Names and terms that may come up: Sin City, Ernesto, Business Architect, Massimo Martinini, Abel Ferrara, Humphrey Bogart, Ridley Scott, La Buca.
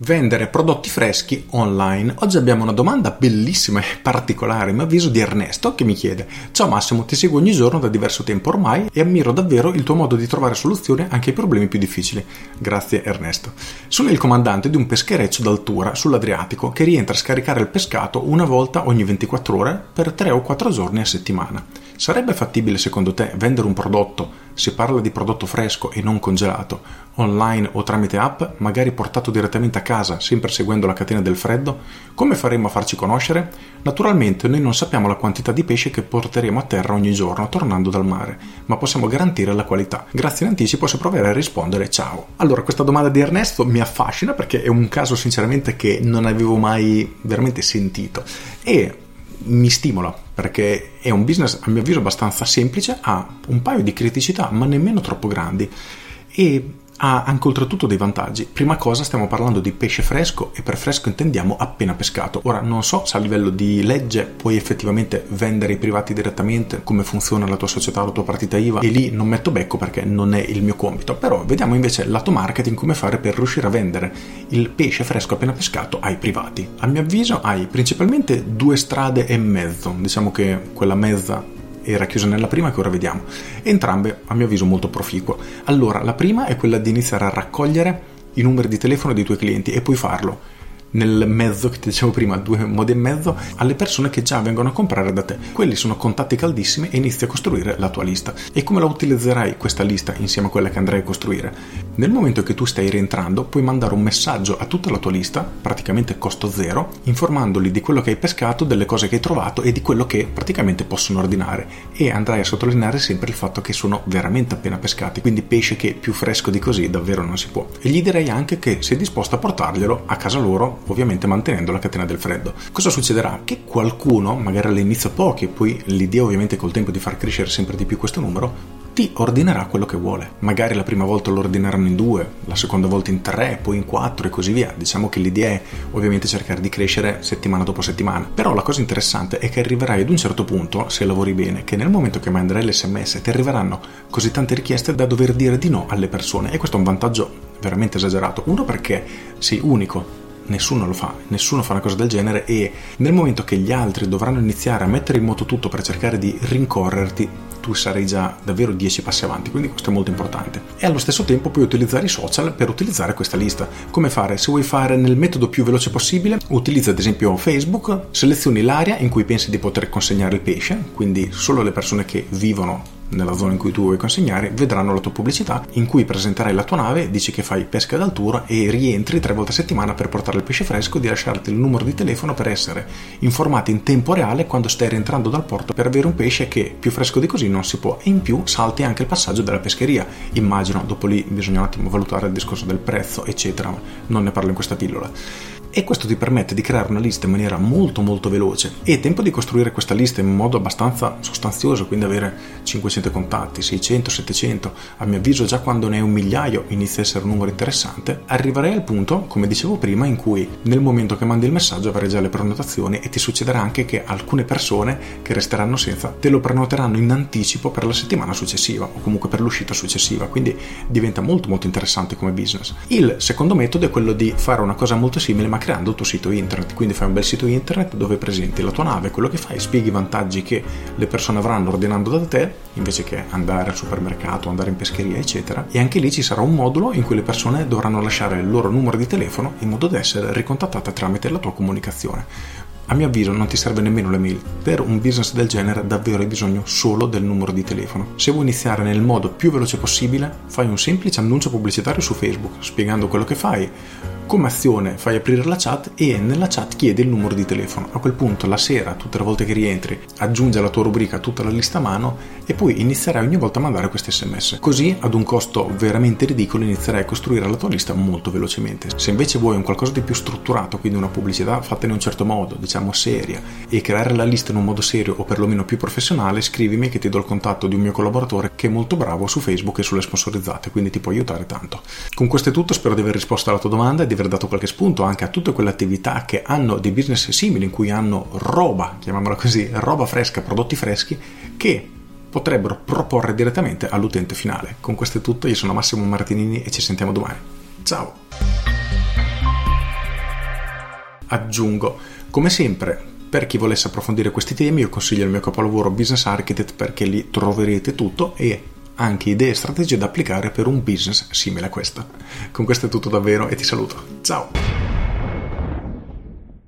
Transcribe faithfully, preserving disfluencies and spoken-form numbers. Vendere prodotti freschi online. Oggi abbiamo una domanda bellissima e particolare, mi avviso, di Ernesto, che mi chiede: ciao Massimo, ti seguo ogni giorno da diverso tempo ormai e ammiro davvero il tuo modo di trovare soluzioni anche ai problemi più difficili. Grazie Ernesto. Sono il comandante di un peschereccio d'altura sull'Adriatico che rientra a scaricare il pescato una volta ogni ventiquattro ore per tre o quattro giorni a settimana. Sarebbe fattibile secondo te vendere un prodotto, si parla di prodotto fresco e non congelato, online o tramite app, magari portato direttamente a casa, sempre seguendo la catena del freddo? Come faremo a farci conoscere? Naturalmente noi non sappiamo la quantità di pesce che porteremo a terra ogni giorno tornando dal mare, ma possiamo garantire la qualità. Grazie in anticipo se proverai a rispondere, ciao. Allora, questa domanda di Ernesto mi affascina perché è un caso sinceramente che non avevo mai veramente sentito e mi stimola, perché è un business a mio avviso abbastanza semplice, ha un paio di criticità ma nemmeno troppo grandi e ha anche oltretutto dei vantaggi. Prima cosa, stiamo parlando di pesce fresco e per fresco intendiamo appena pescato. Ora non so se a livello di legge puoi effettivamente vendere ai privati direttamente, come funziona la tua società, la tua partita I V A, e lì non metto becco perché non è il mio compito, però vediamo invece lato marketing come fare per riuscire a vendere il pesce fresco appena pescato ai privati. A mio avviso hai principalmente due strade e mezzo, diciamo che quella mezza era chiusa nella prima che ora vediamo, entrambe a mio avviso molto proficue. Allora, la prima è quella di iniziare a raccogliere i numeri di telefono dei tuoi clienti e puoi farlo nel mezzo che ti dicevo prima, due modi e mezzo, alle persone che già vengono a comprare da te. Quelli sono contatti caldissimi e inizi a costruire la tua lista. E come la utilizzerai questa lista insieme a quella che andrai a costruire? Nel momento che tu stai rientrando puoi mandare un messaggio a tutta la tua lista, praticamente costo zero, informandoli di quello che hai pescato, delle cose che hai trovato e di quello che praticamente possono ordinare, e andrai a sottolineare sempre il fatto che sono veramente appena pescati, quindi pesce che più fresco di così davvero non si può. E gli direi anche che sei disposto a portarglielo a casa loro, ovviamente mantenendo la catena del freddo. Cosa succederà? Che qualcuno, magari all'inizio pochi, e poi l'idea ovviamente col tempo di far crescere sempre di più questo numero, ti ordinerà quello che vuole. Magari la prima volta lo ordineranno in due, la seconda volta in tre, poi in quattro e così via. Diciamo che l'idea è ovviamente cercare di crescere settimana dopo settimana. Però la cosa interessante è che arriverai ad un certo punto, se lavori bene, che nel momento che manderai l'esse emme esse ti arriveranno così tante richieste da dover dire di no alle persone, e questo è un vantaggio veramente esagerato. Uno, perché sei unico, nessuno lo fa, nessuno fa una cosa del genere, e nel momento che gli altri dovranno iniziare a mettere in moto tutto per cercare di rincorrerti, tu sarai già davvero dieci passi avanti, quindi questo è molto importante. E allo stesso tempo puoi utilizzare i social per utilizzare questa lista. Come fare? Se vuoi fare nel metodo più veloce possibile, utilizza ad esempio Facebook, selezioni l'area in cui pensi di poter consegnare il pesce, quindi solo le persone che vivono nella zona in cui tu vuoi consegnare vedranno la tua pubblicità, in cui presenterai la tua nave, dici che fai pesca d'altura e rientri tre volte a settimana per portare il pesce fresco, di lasciarti il numero di telefono per essere informati in tempo reale quando stai rientrando dal porto per avere un pesce che più fresco di così non si può, e in più salti anche il passaggio della pescheria. Immagino, dopo lì bisogna un attimo valutare il discorso del prezzo eccetera, non ne parlo in questa pillola. E questo ti permette di creare una lista in maniera molto molto veloce, e tempo di costruire questa lista in modo abbastanza sostanzioso, quindi avere cinquecento contatti, seicento, settecento, a mio avviso già quando ne è un migliaio inizia a essere un numero interessante. Arriverei al punto, come dicevo prima, in cui nel momento che mandi il messaggio avrai già le prenotazioni, e ti succederà anche che alcune persone che resteranno senza te lo prenoteranno in anticipo per la settimana successiva o comunque per l'uscita successiva, quindi diventa molto molto interessante come business. Il secondo metodo è quello di fare una cosa molto simile ma creando il tuo sito internet, quindi fai un bel sito internet dove presenti la tua nave, quello che fai, spieghi i vantaggi che le persone avranno ordinando da te invece che andare al supermercato, andare in pescheria eccetera, e anche lì ci sarà un modulo in cui le persone dovranno lasciare il loro numero di telefono in modo da essere ricontattate tramite la tua comunicazione. A mio avviso non ti serve nemmeno l'email, per un business del genere davvero hai bisogno solo del numero di telefono. Se vuoi iniziare nel modo più veloce possibile, fai un semplice annuncio pubblicitario su Facebook spiegando quello che fai. Come azione fai aprire la chat e nella chat chiedi il numero di telefono. A quel punto la sera, tutte le volte che rientri, aggiungi alla tua rubrica tutta la lista a mano e poi inizierai ogni volta a mandare questi sms. Così ad un costo veramente ridicolo inizierai a costruire la tua lista molto velocemente. Se invece vuoi un qualcosa di più strutturato, quindi una pubblicità fatta in un certo modo, diciamo seria, e creare la lista in un modo serio o perlomeno più professionale, scrivimi che ti do il contatto di un mio collaboratore che è molto bravo su Facebook e sulle sponsorizzate, quindi ti può aiutare tanto. Con questo è tutto, spero di aver risposto alla tua domanda e di aver dato qualche spunto anche a tutte quelle attività che hanno dei business simili, in cui hanno roba, chiamiamola così, roba fresca, prodotti freschi, che potrebbero proporre direttamente all'utente finale. Con questo è tutto, io sono Massimo Martinini e ci sentiamo domani. Ciao! Aggiungo, come sempre, per chi volesse approfondire questi temi, io consiglio il mio capolavoro Business Architect, perché lì troverete tutto e anche idee e strategie da applicare per un business simile a questa. Con questo è tutto davvero e ti saluto. Ciao!